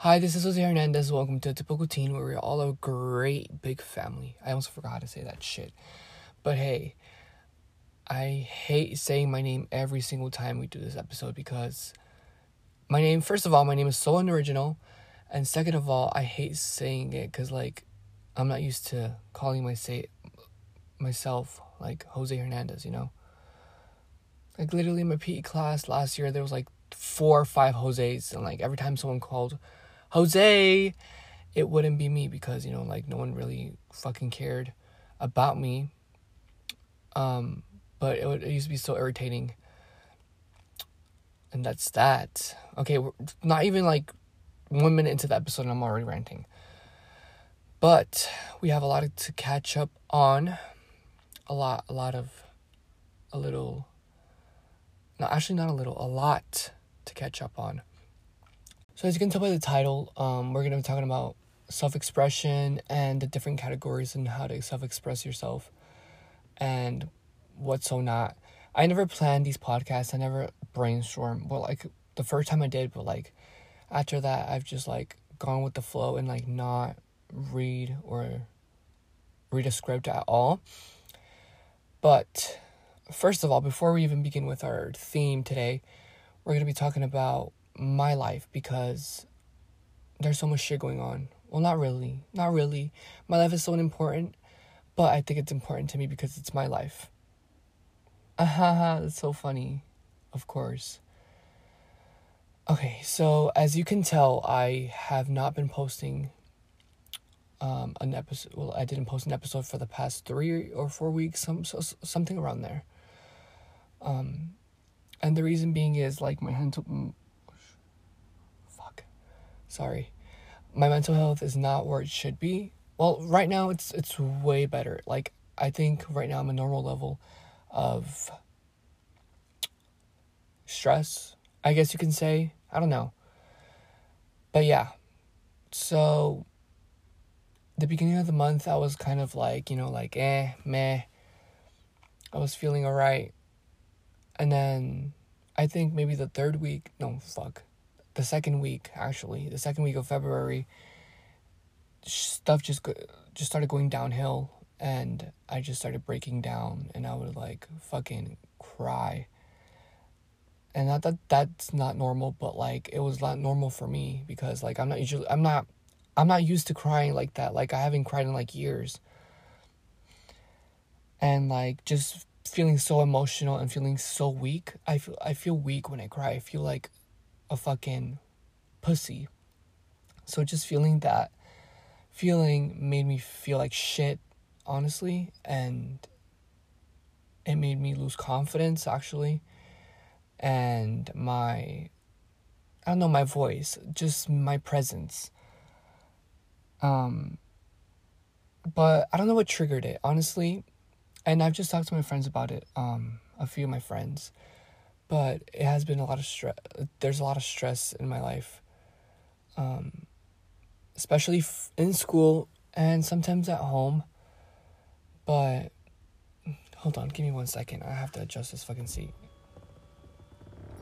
Hi, this is Jose Hernandez. Welcome to Typical Teen, where we're all a great big family. I almost forgot how to say that shit. But hey, I hate saying my name every single time we do this episode because my name, first of all, my name is so unoriginal. And second of all, I hate saying it because, like, I'm not used to calling myself, like, Jose Hernandez, you know? Like, literally in my PE class last year, there was, like, 4 or 5 Jose's. And, like, every time someone called Jose, it wouldn't be me because, you know, like, no one really fucking cared about me. But it used to be so irritating. And that's that. Okay, we're not even, like, 1 minute into the episode and I'm already ranting. But we have a lot to catch up on. A lot to catch up on. So as you can tell by the title, we're going to be talking about self-expression and the different categories and how to self-express yourself and what's so not. I never planned these podcasts. I never brainstormed. Well, like, the first time I did, but, like, after that, I've just, like, gone with the flow and, like, not read a script at all. But first of all, before we even begin with our theme today, we're going to be talking about my life because there's so much shit going on. Well, not really. My life is so unimportant, but I think it's important to me because it's my life. That's so funny. Of course. Okay, so as you can tell, I have not been posting an episode. Well, I didn't post an episode for the past 3 or 4 weeks, something around there. And the reason being is, like, my mental health is not where it should be. Well, right now it's way better. Like, I think right now I'm a normal level of stress, I guess you can say. I don't know. But yeah. So the beginning of the month, I was kind of like, you know, like, meh. I was feeling alright. And then I think maybe the second week of February, stuff just started going downhill. And I just started breaking down. And I would, like, fucking cry. And not that that's not normal, but, like, it was not normal for me because, like, I'm not used to crying like that. Like, I haven't cried in, like, years. And, like, just feeling so emotional and feeling so weak. I feel weak when I cry. I feel like a fucking pussy. So just feeling that feeling made me feel like shit, honestly. And it made me lose confidence, actually. And my voice, just my presence. But I don't know what triggered it, honestly. And I've just talked to my friends about it, a few of my friends. But it has been a lot of stress. There's a lot of stress in my life, especially in school and sometimes at home. But hold on, give me 1 second. I have to adjust this fucking seat.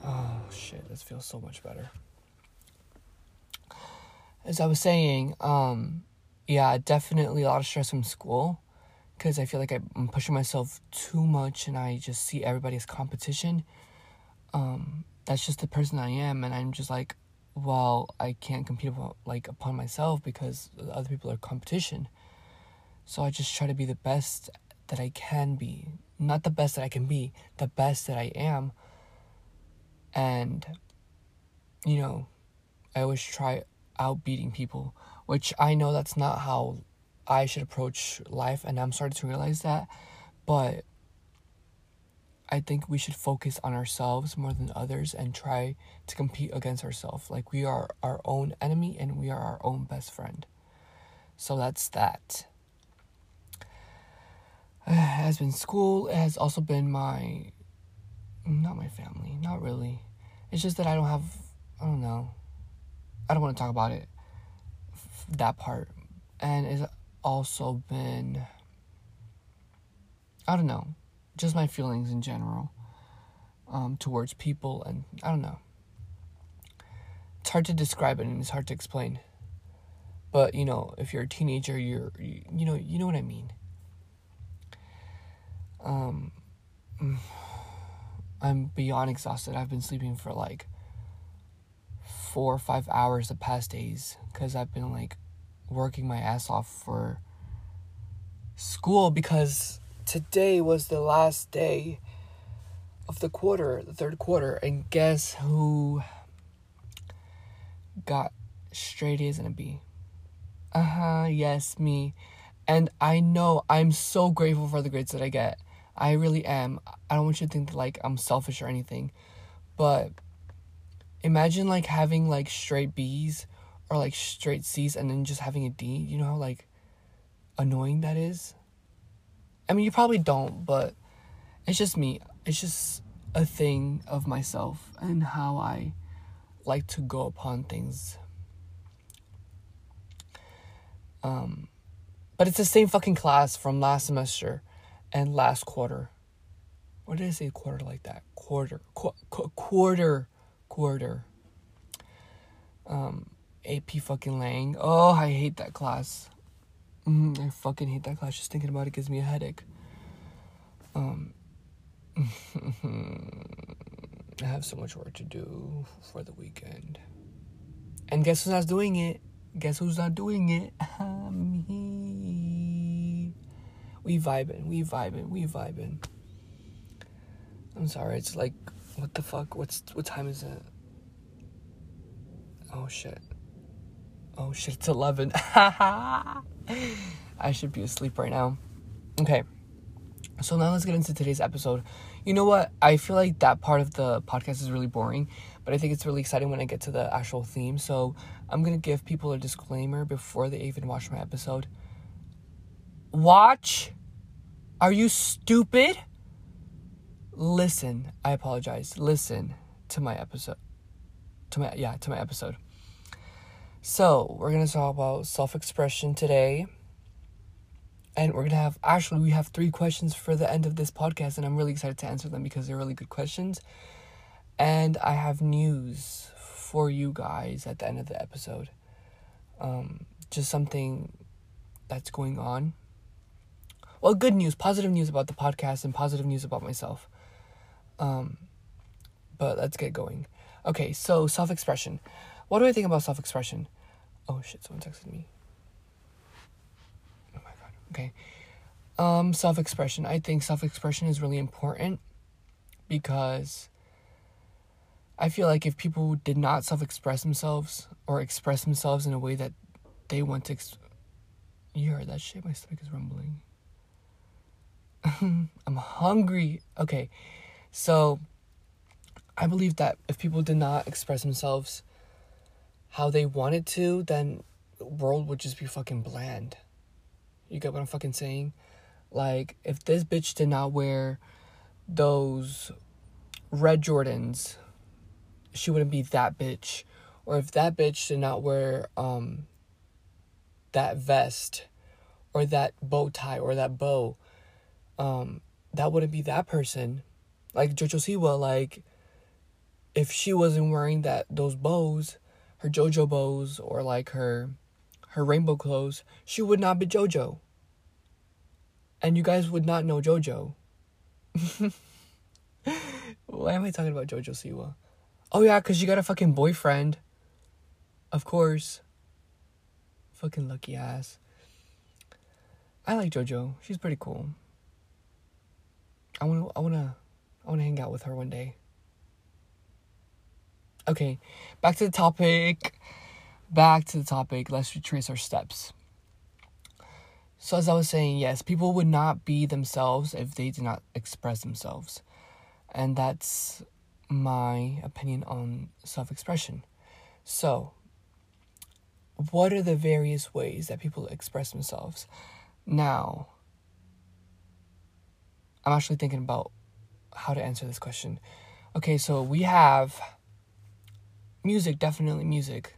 Oh, shit, this feels so much better. As I was saying, definitely a lot of stress from school because I feel like I'm pushing myself too much and I just see everybody as competition. That's just the person I am, and I'm just like, well, I can't compete upon myself because other people are competition. So I just try to be the best that I can be. Not the best that I can be, the best that I am. And, you know, I always try out beating people, which I know that's not how I should approach life, and I'm starting to realize that. But I think we should focus on ourselves more than others and try to compete against ourselves. Like, we are our own enemy and we are our own best friend. So that's that. It has been school. It has also been not my family, not really. It's just that I don't know. I don't want to talk about it, that part. And it's also been, I don't know, just my feelings in general, towards people, and I don't know. it's hard to describe it and it's hard to explain. But, you know, if you're a teenager, you know what I mean. I'm beyond exhausted. I've been sleeping for, 4 or 5 hours the past days. Because I've been, working my ass off for school. Because today was the last day of the quarter, the third quarter. And guess who got straight A's and a B? Yes, me. And I know I'm so grateful for the grades that I get. I really am. I don't want you to think that, I'm selfish or anything. But imagine, having, straight B's or, straight C's and then just having a D. You know how, annoying that is? I mean, you probably don't, but it's just me. It's just a thing of myself and how I like to go upon things. But it's the same fucking class from last semester and last quarter. Why did I say quarter like that? Quarter. AP fucking Lang. Oh, I hate that class. I fucking hate that class. Just thinking about it gives me a headache. I have so much work to do for the weekend. And guess who's not doing it? Me. We vibing. I'm sorry. It's what the fuck? What time is it? Oh shit. It's 11. I should be asleep right now. Okay. So now let's get into today's episode. You know what? I feel like that part of the podcast is really boring, but I think it's really exciting when I get to the actual theme. So I'm going to give people a disclaimer before they even watch my episode. Watch? Are you stupid? Listen. I apologize. Listen to my episode. To my episode. So we're going to talk about self-expression today. And we're going to have... Actually, we have 3 questions for the end of this podcast. And I'm really excited to answer them because they're really good questions. And I have news for you guys at the end of the episode. Just something that's going on. Well, good news. Positive news about the podcast and positive news about myself. But let's get going. Okay, so self-expression. What do I think about self-expression? Oh, shit. Someone texted me. Okay. Self-expression. I think self-expression is really important because I feel like if people did not self-express themselves or express themselves in a way that they want to... You heard that shit? My stomach is rumbling. I'm hungry. Okay. So, I believe that if people did not express themselves how they wanted to, then the world would just be fucking bland. You get what I'm fucking saying? If this bitch did not wear those red Jordans, she wouldn't be that bitch. Or if that bitch did not wear that vest or that bow tie or that bow, that wouldn't be that person. Jojo Siwa, if she wasn't wearing those bows, her Jojo bows or her rainbow clothes, she would not be Jojo. And you guys would not know Jojo. Why am I talking about Jojo Siwa? Oh yeah, because she got a fucking boyfriend. Of course. Fucking lucky ass. I like Jojo. She's pretty cool. I wanna hang out with her one day. Okay, back to the topic. Let's retrace our steps. So as I was saying, yes, people would not be themselves if they did not express themselves. And that's my opinion on self-expression. So, what are the various ways that people express themselves? Now, I'm actually thinking about how to answer this question. Okay, so we have music, definitely music.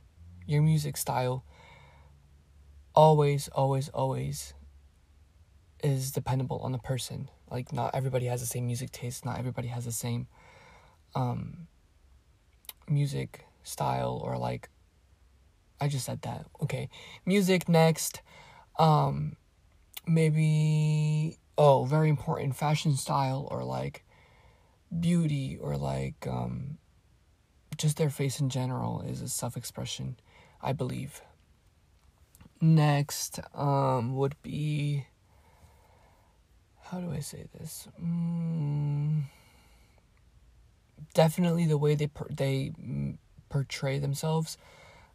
Your music style always is dependable on the person. Not everybody has the same music taste. Not everybody has the same music style, or like, I just said that. Okay. Music next. Maybe, oh, very important, fashion style, or like beauty, or like, just their face in general is a self-expression, I believe. Next, would be, how do I say this? Definitely the way they portray themselves,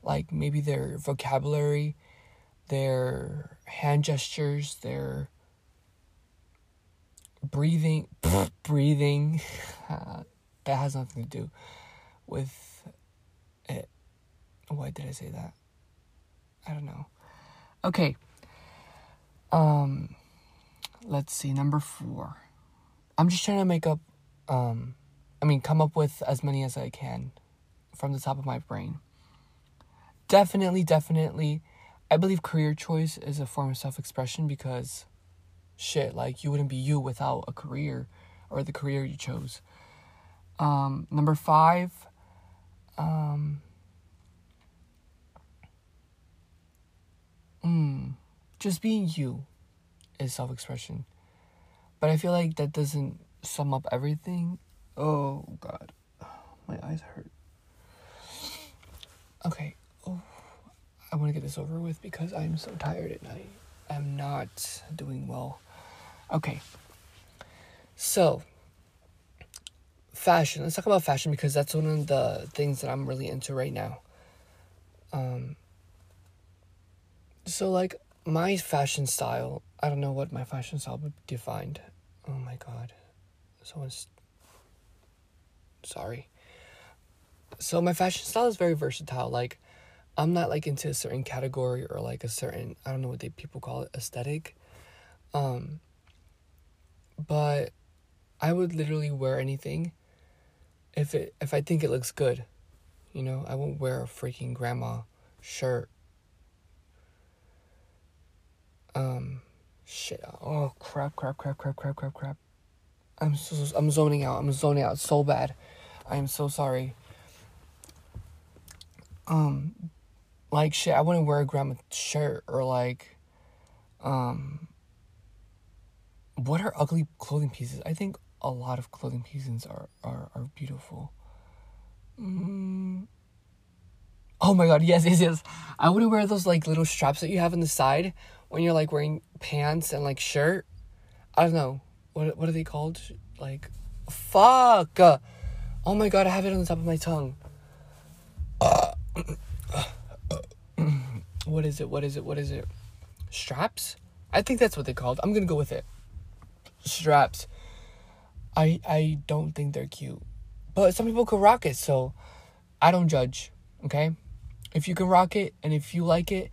like maybe their vocabulary, their hand gestures, their breathing, that has nothing to do with it. Why did I say that? I don't know. Okay. Let's see, number 4. I'm just trying to come up with as many as I can from the top of my brain. Definitely, I believe career choice is a form of self-expression, because shit, like, you wouldn't be you without a career or the career you chose. Number 5, just being you is self-expression. But I feel like that doesn't sum up everything. Oh, God. My eyes hurt. Okay. Oh, I want to get this over with because I'm so tired at night. I'm not doing well. Okay. So, fashion. Let's talk about fashion because that's one of the things that I'm really into right now. So, like, my fashion style, I don't know what my fashion style would be defined. Oh, my God. Sorry. So my fashion style is very versatile. Like, I'm not like into a certain category or like a certain, I don't know what people call it, aesthetic. But I would literally wear anything if I think it looks good. You know, I won't wear a freaking grandma shirt. Shit. Oh, crap. I'm zoning out. I'm zoning out so bad. I am so sorry. Like, shit, I wouldn't wear a grandma shirt, or like, what are ugly clothing pieces? I think a lot of clothing pieces are beautiful. Oh my God, yes. I wouldn't wear those, like, little straps that you have on the side when you're, like, wearing pants and, like, shirt. I don't know. What are they called? Like, fuck! Oh my God, I have it on the top of my tongue. What is it? Straps? I think that's what they're called. I'm gonna go with it. Straps. I don't think they're cute. But some people can rock it, so I don't judge, okay? If you can rock it, and if you like it,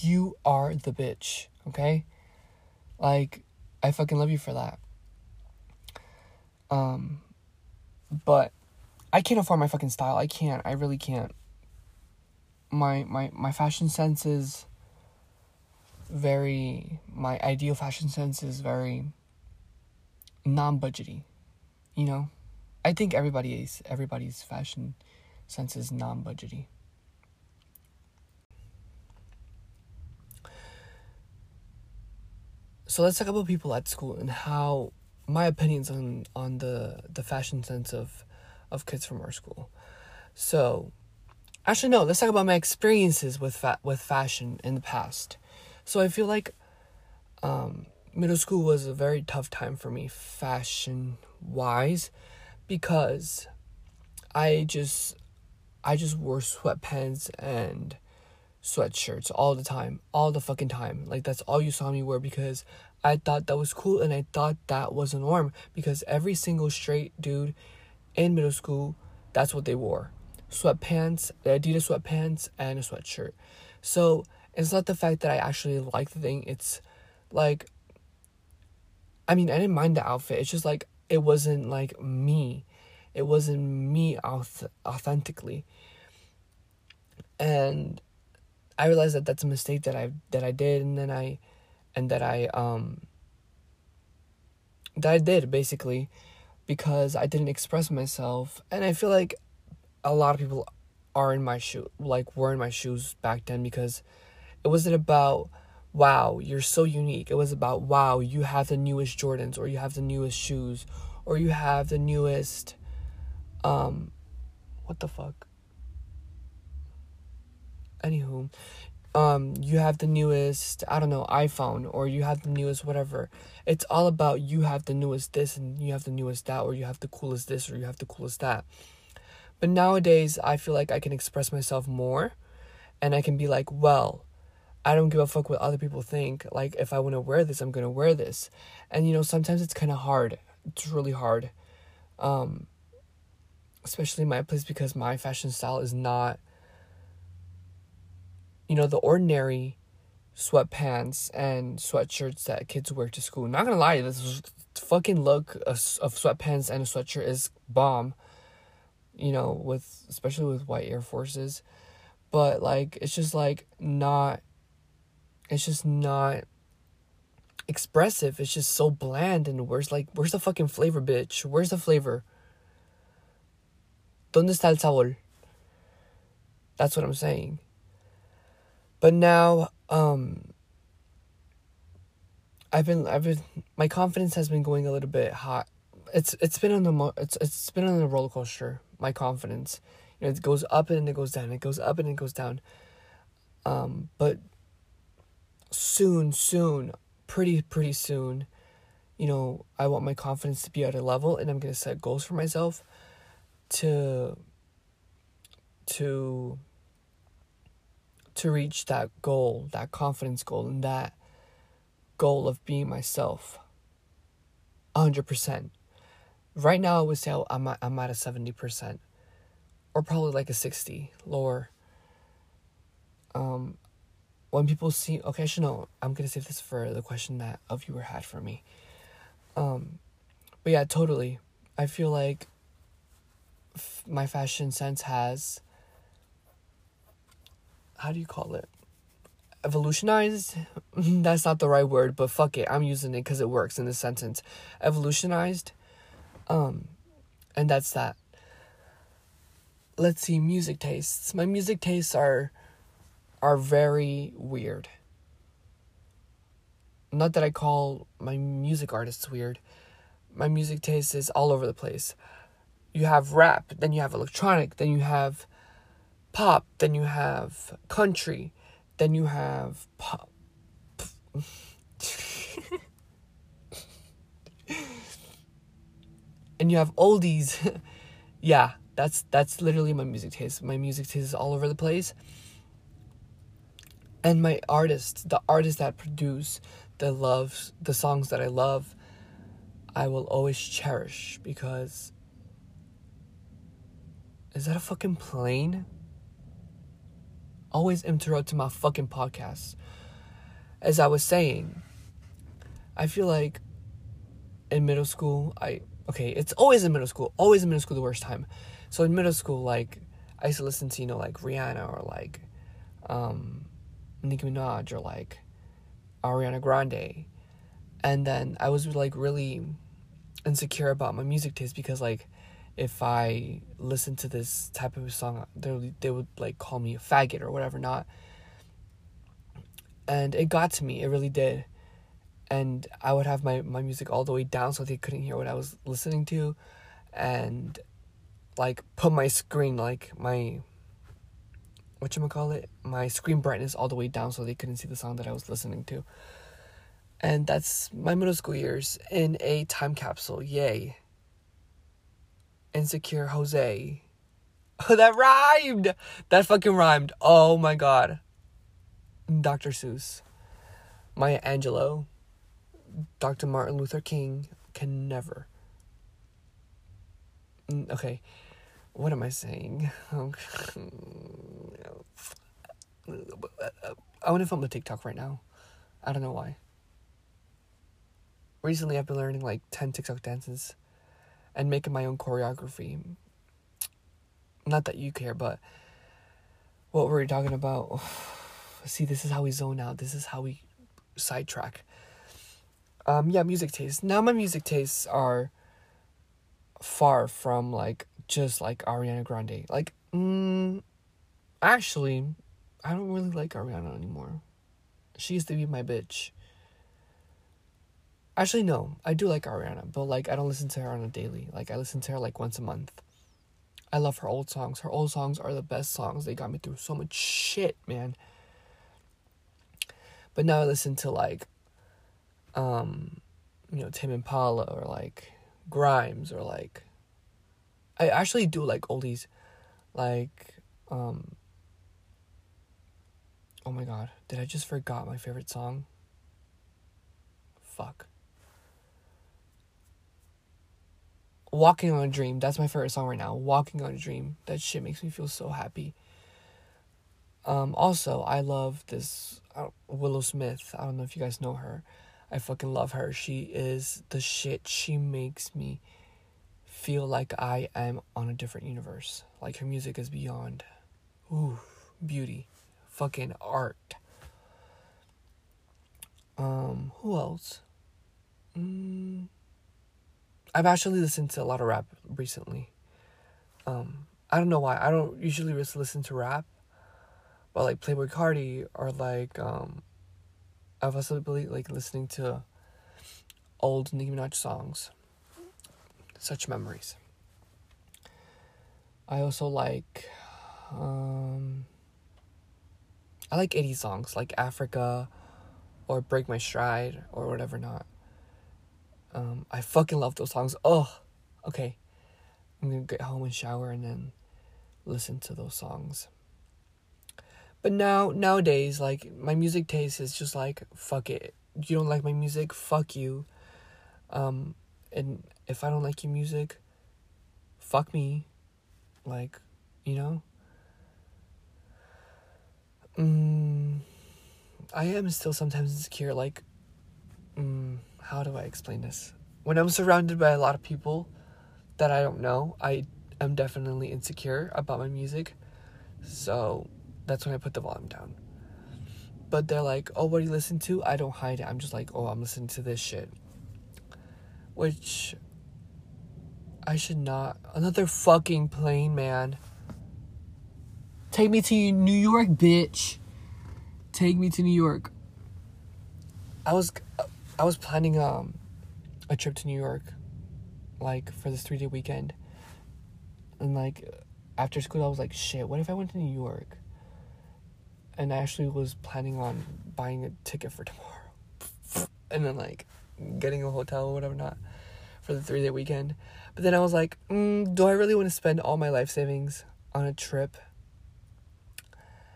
you are the bitch, okay? Like, I fucking love you for that. But I can't afford my fucking style. I can't. I really can't. My fashion sense is very... My ideal fashion sense is very non-budgety. You know? I think everybody's fashion sense is non-budgety. So let's talk about people at school and how... my opinions on the fashion sense of kids from our school. So, actually, no, let's talk about my experiences with fashion in the past. So I feel like middle school was a very tough time for me, fashion-wise, because I just wore sweatpants and sweatshirts all the fucking time. Like, that's all you saw me wear, because I thought that was cool, and I thought that was a norm, because every single straight dude in middle school, that's what they wore. Sweatpants, Adidas sweatpants, and a sweatshirt. So it's not the fact that I actually like the thing. It's like, I mean, I didn't mind the outfit. It's just like, it wasn't like me. It wasn't me authentically. And I realized that that's a mistake that I did, and that I did basically, because I didn't express myself. And I feel like a lot of people are in my shoe, like were in my shoes back then, because it wasn't about, wow, you're so unique. It was about, wow, you have the newest Jordans, or you have the newest shoes, or you have the newest, what the fuck? Anywho, you have the newest, I don't know, iPhone, or you have the newest whatever. It's all about you have the newest this, and you have the newest that, or you have the coolest this, or you have the coolest that. But nowadays, I feel like I can express myself more, and I can be like, well, I don't give a fuck what other people think. Like, if I want to wear this, I'm going to wear this. And, you know, sometimes it's kind of hard. It's really hard. Especially in my place, because my fashion style is not, you know, the ordinary sweatpants and sweatshirts that kids wear to school. Not going to lie, this fucking look of sweatpants and a sweatshirt is bomb. You know, with, especially with white Air Forces. But, like, it's just, like, not, it's just not expressive. It's just so bland. And where's the fucking flavor, bitch? Where's the flavor? ¿Dónde está el sabor? That's what I'm saying. But now, I've been, my confidence has been going a little bit hot. It's been on the roller coaster, my confidence. You know, it goes up and it goes down. It goes up and it goes down. But soon, pretty soon, you know, I want my confidence to be at a level, and I'm going to set goals for myself to reach that goal, that confidence goal, and that goal of being myself 100%. Right now, I would say I'm at a 70%, or probably like a 60, lower. When people see, okay, actually, no, I'm going to save this for the question that a viewer had for me. But yeah, totally. I feel like my fashion sense has, how do you call it? Evolutionized? That's not the right word, but fuck it. I'm using it because it works in this sentence. Evolutionized. And that's that. Let's see, music tastes. My music tastes are very weird. Not that I call my music artists weird. My music taste is all over the place. You have rap, then you have electronic, then you have pop, then you have country, then you have pop. And you have oldies. Yeah, that's literally my music taste. My music taste is all over the place. And my artists, the artists that produce, that loves the songs that I love, I will always cherish, because... Is that a fucking plane? Always interrupt my fucking podcast. As I was saying, I feel like in middle school, it's always in middle school. Always in middle school, the worst time. So in middle school, like, I used to listen to, you know, like, Rihanna, or, like, Nicki Minaj, or, like, Ariana Grande. And then I was, like, really insecure about my music taste, because, like, if I listened to this type of song, they would, like, call me a faggot or whatever not. And it got to me. It really did. And I would have my music all the way down so they couldn't hear what I was listening to. And, like, put my screen, like, my... whatchamacallit, my screen brightness all the way down so they couldn't see the song that I was listening to. And that's my middle school years in a time capsule. Yay. Insecure Jose. Oh, that rhymed! That fucking rhymed. Oh my god. Dr. Seuss. Maya Angelou. Dr. Martin Luther King can never. Okay. What am I saying? I want to film the TikTok right now. I don't know why. Recently, I've been learning like 10 TikTok dances and making my own choreography. Not that you care, but what were we talking about? See, this is how we zone out. This is how we sidetrack. Yeah, music tastes. Now my music tastes are far from, like, just like Ariana Grande. Like, Actually, I don't really like Ariana anymore. She used to be my bitch. Actually, no. I do like Ariana, but, like, I don't listen to her on a daily. Like, I listen to her, like, once a month. I love her old songs. Her old songs are the best songs. They got me through so much shit, man. But now I listen to, like, you know, Tim and Paula, or, like, Grimes, or, like... I actually do like oldies. Like, oh my god. Did I just forgot my favorite song? Fuck. Walking on a Dream. That's my favorite song right now. Walking on a Dream. That shit makes me feel so happy. Also, I love this Willow Smith. I don't know if you guys know her. I fucking love her. She is the shit. She makes me feel like I am on a different universe. Like, her music is beyond. Ooh, beauty. Fucking art. Who else? I've actually listened to a lot of rap recently. I don't know why. I don't usually just listen to rap. But, like, Playboi Carti, or, like, I've also been, like, listening to old Nicki Minaj songs. Such memories. I also like, I like 80s songs, like Africa, or Break My Stride, or whatever not. I fucking love those songs. Oh, okay. I'm gonna get home and shower and then listen to those songs. But nowadays, like, my music taste is just like, fuck it. You don't like my music? Fuck you. And if I don't like your music, fuck me. Like, you know? I am still sometimes insecure. Like, how do I explain this? When I'm surrounded by a lot of people that I don't know, I am definitely insecure about my music. So that's when I put the volume down. But they're like, oh, what do you listen to? I don't hide it. I'm just like, oh, I'm listening to this shit. Which, I should not. Another fucking plane, man. Take me to New York, bitch. Take me to New York. I was planning a trip to New York, like, for this 3-day weekend. And, like, after school, I was like, shit, what if I went to New York? And I actually was planning on buying a ticket for tomorrow. And then, like, getting a hotel or whatever not for the 3-day weekend. But then I was like, do I really want to spend all my life savings on a trip?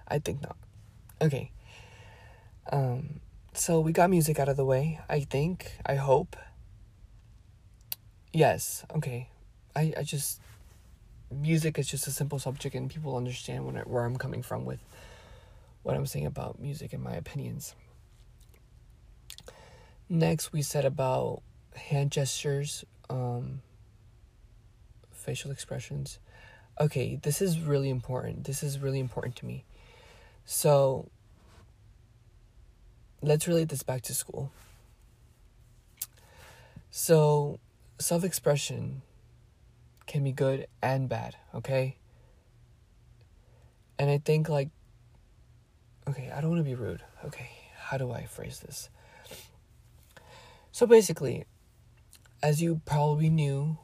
I think not. Okay. So we got music out of the way, I think. I hope. Yes. Okay. I just... Music is just a simple subject, and people understand where I'm coming from with what I'm saying about music and my opinions. Next, we said about hand gestures, facial expressions. Okay, this is really important. This is really important to me. So, let's relate this back to school. So, self-expression can be good and bad, okay? And I think, like, okay, I don't want to be rude. Okay, how do I phrase this? So basically, as you probably knew,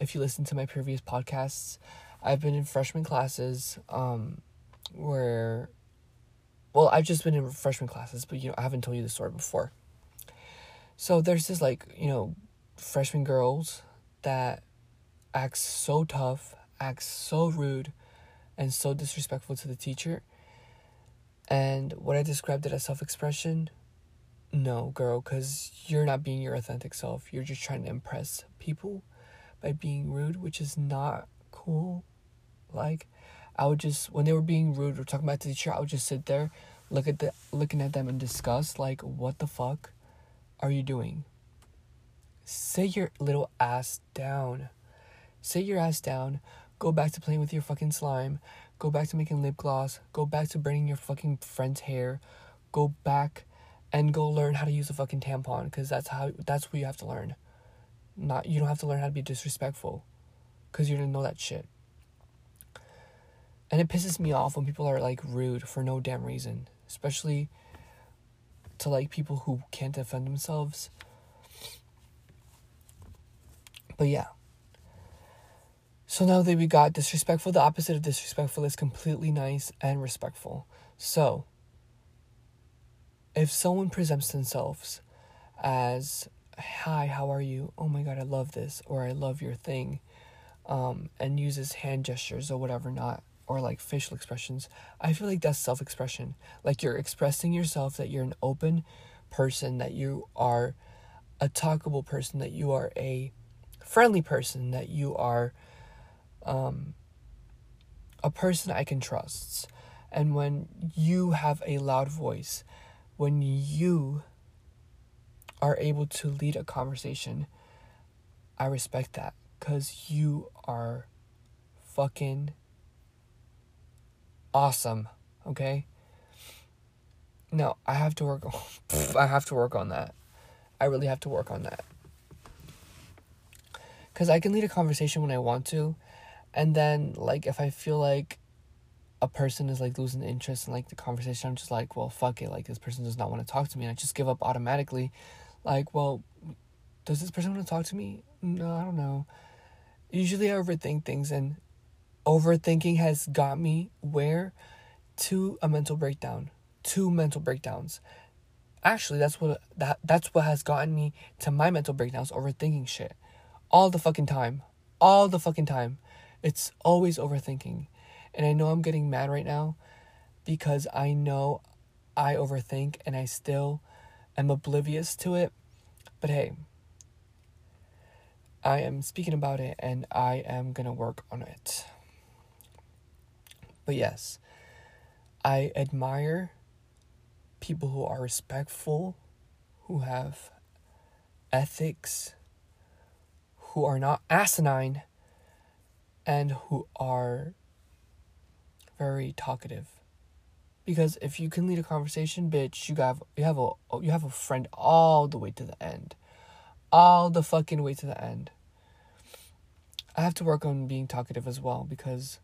if you listened to my previous podcasts, I've been in freshman classes, I've just been in freshman classes, but, you know, I haven't told you this story before. So there's this, like, you know, freshman girls that act so tough, act so rude, and so disrespectful to the teacher. And what I described it as self-expression... No, girl, because you're not being your authentic self. You're just trying to impress people by being rude, which is not cool. Like, I would just, when they were being rude or talking about the teacher, I would just sit there, looking at them in disgust, like, what the fuck are you doing? Sit your little ass down. Sit your ass down. Go back to playing with your fucking slime. Go back to making lip gloss. Go back to braiding your fucking friend's hair. Go back... and go learn how to use a fucking tampon. Because that's what you have to learn. You don't have to learn how to be disrespectful. Because you didn't know that shit. And it pisses me off when people are, like, rude for no damn reason. Especially to, like, people who can't defend themselves. But, yeah. So now that we got disrespectful, the opposite of disrespectful is completely nice and respectful. So, if someone presents themselves as, hi, how are you? Oh my god, I love this. Or I love your thing. And uses hand gestures or whatever not. Or like facial expressions. I feel like that's self-expression. Like you're expressing yourself that you're an open person. That you are a talkable person. That you are a friendly person. That you are a person I can trust. And when you have a loud voice. When you are able to lead a conversation, I respect that, because you are fucking awesome, okay? Now, I have to work on that. I really have to work on that. Because I can lead a conversation when I want to, and then, like, if I feel like a person is, like, losing interest in, like, the conversation, I'm just like, well, fuck it, like, this person does not want to talk to me, and I just give up automatically. Like, well, does this person want to talk to me? No, I don't know. Usually I overthink things, and overthinking has got me where? To a mental breakdown. 2 mental breakdowns. Actually, that's what has gotten me to my mental breakdowns, overthinking shit. All the fucking time. It's always overthinking. And I know I'm getting mad right now because I know I overthink and I still am oblivious to it. But hey, I am speaking about it and I am going to work on it. But yes, I admire people who are respectful, who have ethics, who are not asinine, and who are very talkative. Because if you can lead a conversation, bitch, you have a friend all the way to the end. All the fucking way to the end. I have to work on being talkative as well, because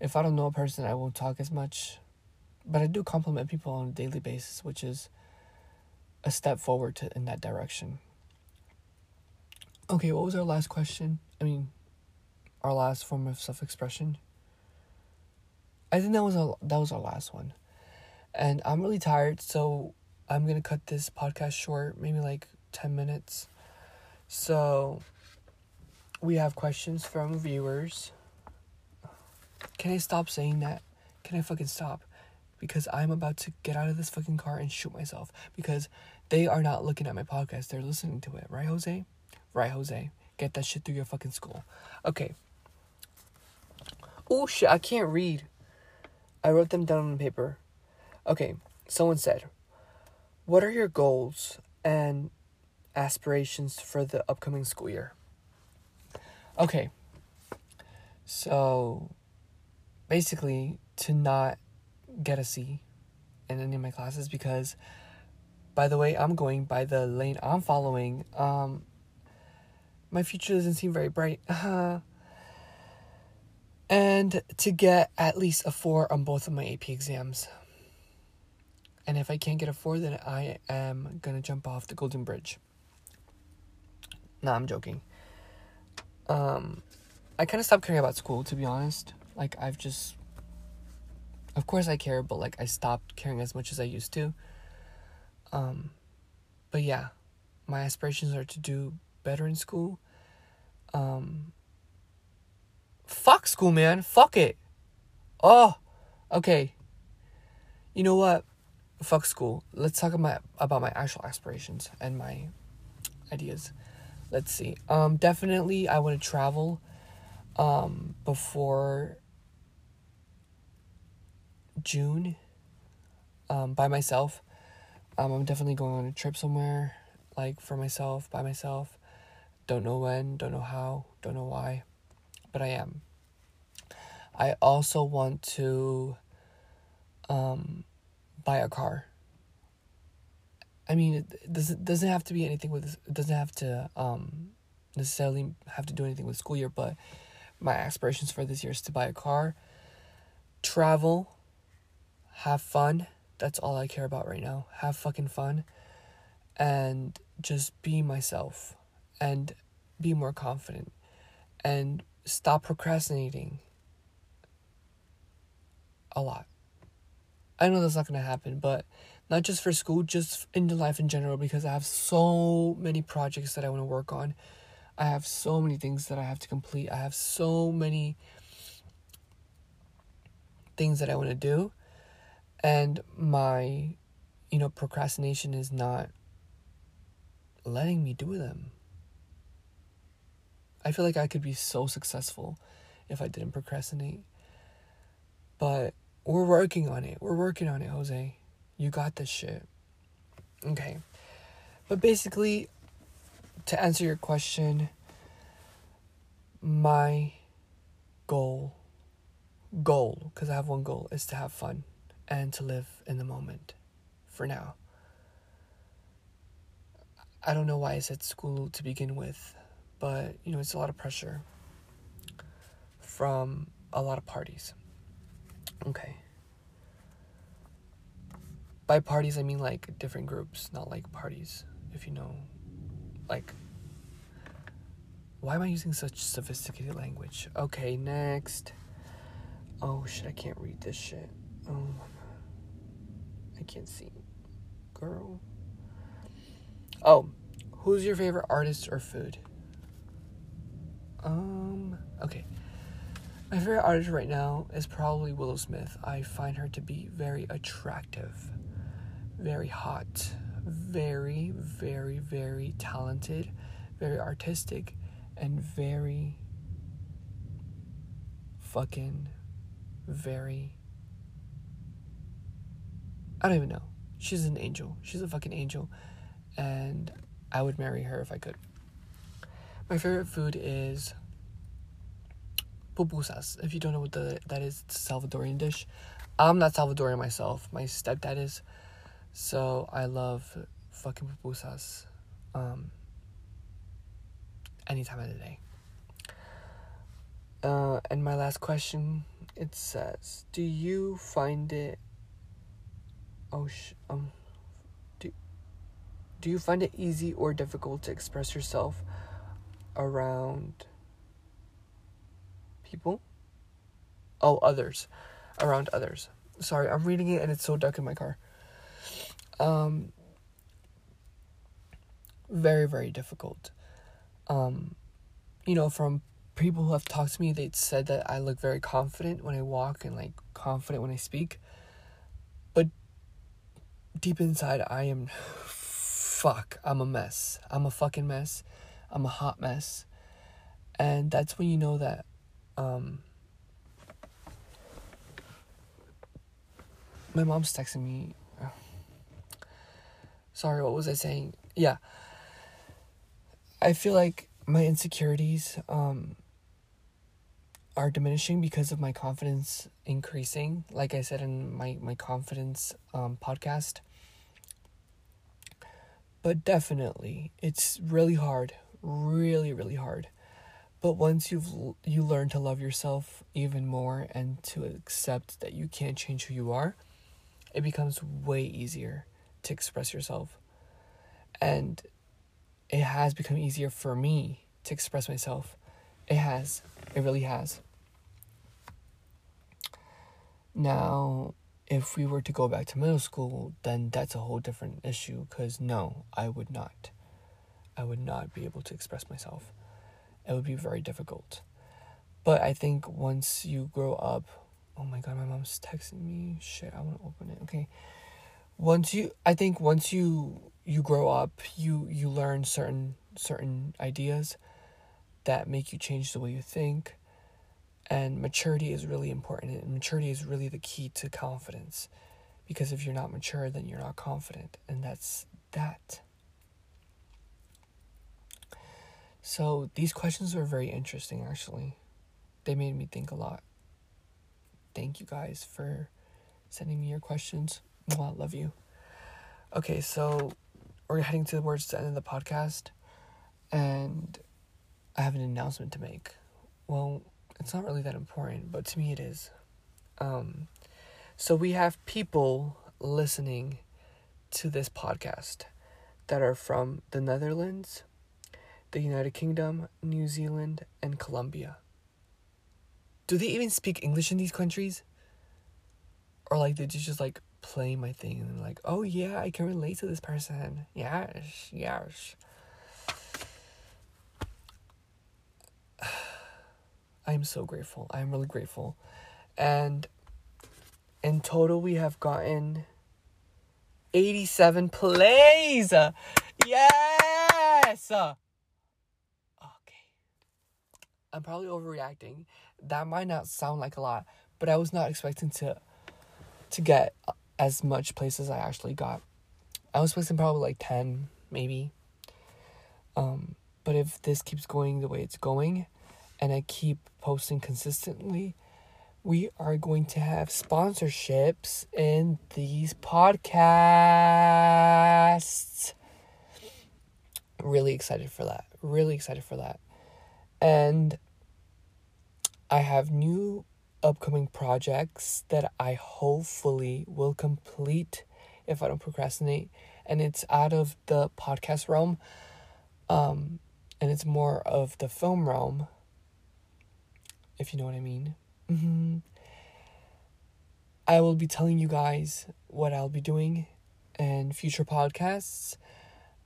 if I don't know a person, I won't talk as much. But I do compliment people on a daily basis, which is a step forward in that direction. Okay, what was our last question? I mean, our last form of self-expression? I think that was our last one. And I'm really tired, so I'm going to cut this podcast short, maybe like 10 minutes. So, we have questions from viewers. Can I stop saying that? Can I fucking stop? Because I'm about to get out of this fucking car and shoot myself. Because they are not looking at my podcast. They're listening to it. Right, Jose? Right, Jose. Get that shit through your fucking skull. Okay. Oh, shit. I can't read. I wrote them down on paper. Okay, someone said, what are your goals and aspirations for the upcoming school year? Okay, so basically to not get a C in any of my classes, because by the way I'm going, by the lane I'm following, my future doesn't seem very bright. And to get at least a 4 on both of my AP exams. And if I can't get a 4, then I am going to jump off the Golden Bridge. Nah, I'm joking. I kind of stopped caring about school, to be honest. Like, I've just... Of course I care, but, like, I stopped caring as much as I used to. But, yeah. My aspirations are to do better in school. Fuck school, man. Fuck it. Oh, okay. You know what? Fuck school. Let's talk about my actual aspirations and my ideas. Let's see. Definitely, I want to travel before June by myself. I'm definitely going on a trip somewhere, like, for myself, by myself. Don't know when, don't know how, don't know why. But I am. I also want to buy a car. I mean, it doesn't have to be anything with this. It doesn't have to necessarily have to do anything with school year. But my aspirations for this year is to buy a car. travel, have fun. That's all I care about right now. Have fucking fun and just be myself and be more confident and stop procrastinating a lot. I know that's not going to happen, but not just for school, just in life in general, because I have so many projects that I want to work on. I have so many things that I have to complete. I have so many things that I want to do. And my, procrastination is not letting me do them. I feel like I could be so successful if I didn't procrastinate. But we're working on it. We're working on it, Jose. You got this shit. Okay. But basically, to answer your question, my goal, because I have one goal, is to have fun and to live in the moment for now. I don't know why I said school to begin with, but, it's a lot of pressure from a lot of parties. Okay. By parties, I mean, different groups, not, parties, if you know. Why am I using such sophisticated language? Okay, next. Oh, shit, I can't read this shit. Oh, my God. I can't see. Girl. Oh, who's your favorite artist or food? Okay. My favorite artist right now is probably Willow Smith. I find her to be very attractive, very hot, very, very, very talented, very artistic, and very fucking very... I don't even know. She's an angel. She's a fucking angel. And I would marry her if I could. My favorite food is pupusas. If you don't know what that is, it's a Salvadorian dish. I'm not Salvadorian myself. My stepdad is. So I love fucking pupusas. Any time of the day. And my last question, it says, do you find it... Do you find it easy or difficult to express yourself around people? Around others. Sorry, I'm reading it and it's so dark in my car. Very, very difficult. From people who have talked to me, they'd said that I look very confident when I walk and confident when I speak. But deep inside, I am... I'm a mess. I'm a fucking mess. I'm a hot mess. And that's when you know that, my mom's texting me. Sorry, what was I saying? Yeah. I feel like my insecurities, are diminishing because of my confidence increasing. Like I said in my confidence, podcast. But definitely, it's really hard, really, really hard. But once you learn to love yourself even more and to accept that you can't change who you are, it becomes way easier to express yourself. And it has become easier for me to express myself. It has. It really has. Now... if we were to go back to middle school, then that's a whole different issue. Because no, I would not be able to express myself. It would be very difficult. But I think once you grow up... oh my God, my mom's texting me. Shit, I want to open it. Okay. Once you grow up, you learn certain ideas that make you change the way you think. And maturity is really important. And maturity is really the key to confidence. Because if you're not mature, then you're not confident. And that's that. So these questions were very interesting, actually. They made me think a lot. Thank you guys for sending me your questions. Mwah, love you. Okay, so we're heading towards the end of the podcast. And I have an announcement to make. Well... it's not really that important, but to me it is. So we have people listening to this podcast that are from the Netherlands, the United Kingdom, New Zealand, and Colombia. Do they even speak English in these countries? Or like they just like play my thing and they're like, oh yeah, I can relate to this person. Yes, yes. I'm so grateful. I'm really grateful. And in total, we have gotten 87 plays. Yes. Okay. I'm probably overreacting. That might not sound like a lot, but I was not expecting to get as much plays as I actually got. I was expecting probably like 10, maybe. But if this keeps going the way it's going, and I keep posting consistently, we are going to have sponsorships in these podcasts. Really excited for that. Really excited for that. And I have new upcoming projects that I hopefully will complete if I don't procrastinate. And it's out of the podcast realm. And it's more of the film realm, if you know what I mean. Mm-hmm. I will be telling you guys what I'll be doing in future podcasts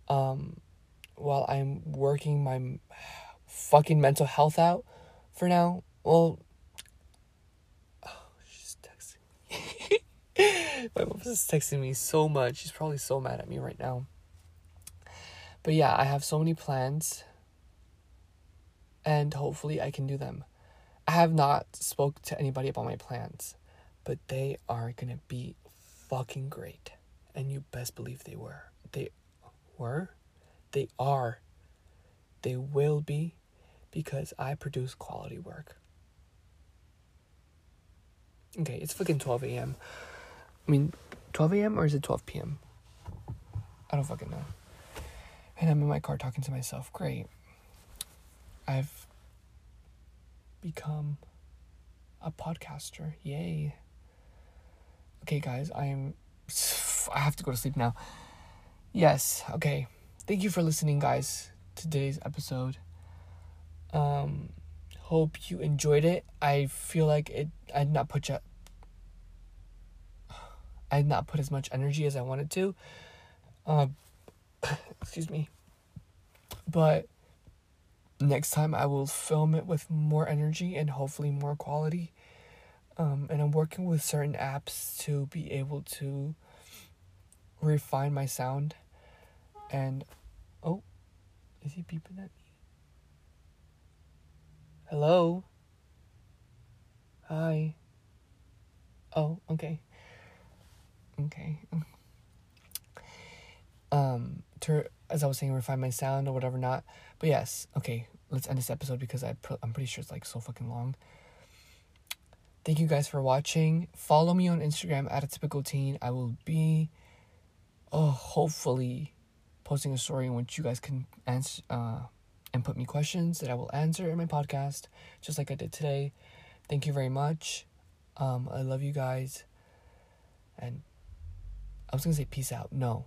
while I'm working my fucking mental health out for now. Well, oh, she's texting me. My mom is texting me so much. She's probably so mad at me right now. But yeah, I have so many plans and hopefully I can do them. I have not spoke to anybody about my plans, but they are gonna be fucking great. And you best believe they were. They were? They are. They will be, because I produce quality work. Okay, it's fucking 12 a.m. I mean, 12 a.m. or is it 12 p.m.? I don't fucking know. And I'm in my car talking to myself. Great. I've become a podcaster. Yay. Okay, guys, I have to go to sleep now. Yes. Okay. Thank you for listening, guys, today's episode. Hope you enjoyed it. I feel like I did not put as much energy as I wanted to. Excuse me. But next time I will film it with more energy and hopefully more quality. And I'm working with certain apps to be able to refine my sound. And, oh, is he beeping at me? Hello? Hi. Oh, okay. Okay. As I was saying, refine my sound or whatever not. But yes, okay, let's end this episode because I'm pretty sure it's like so fucking long. Thank you guys for watching. Follow me on Instagram at @atypicalteen. I will be hopefully posting a story in which you guys can answer and put me questions that I will answer in my podcast, just like I did today. Thank you very much. I love you guys. And I was gonna say peace out. No.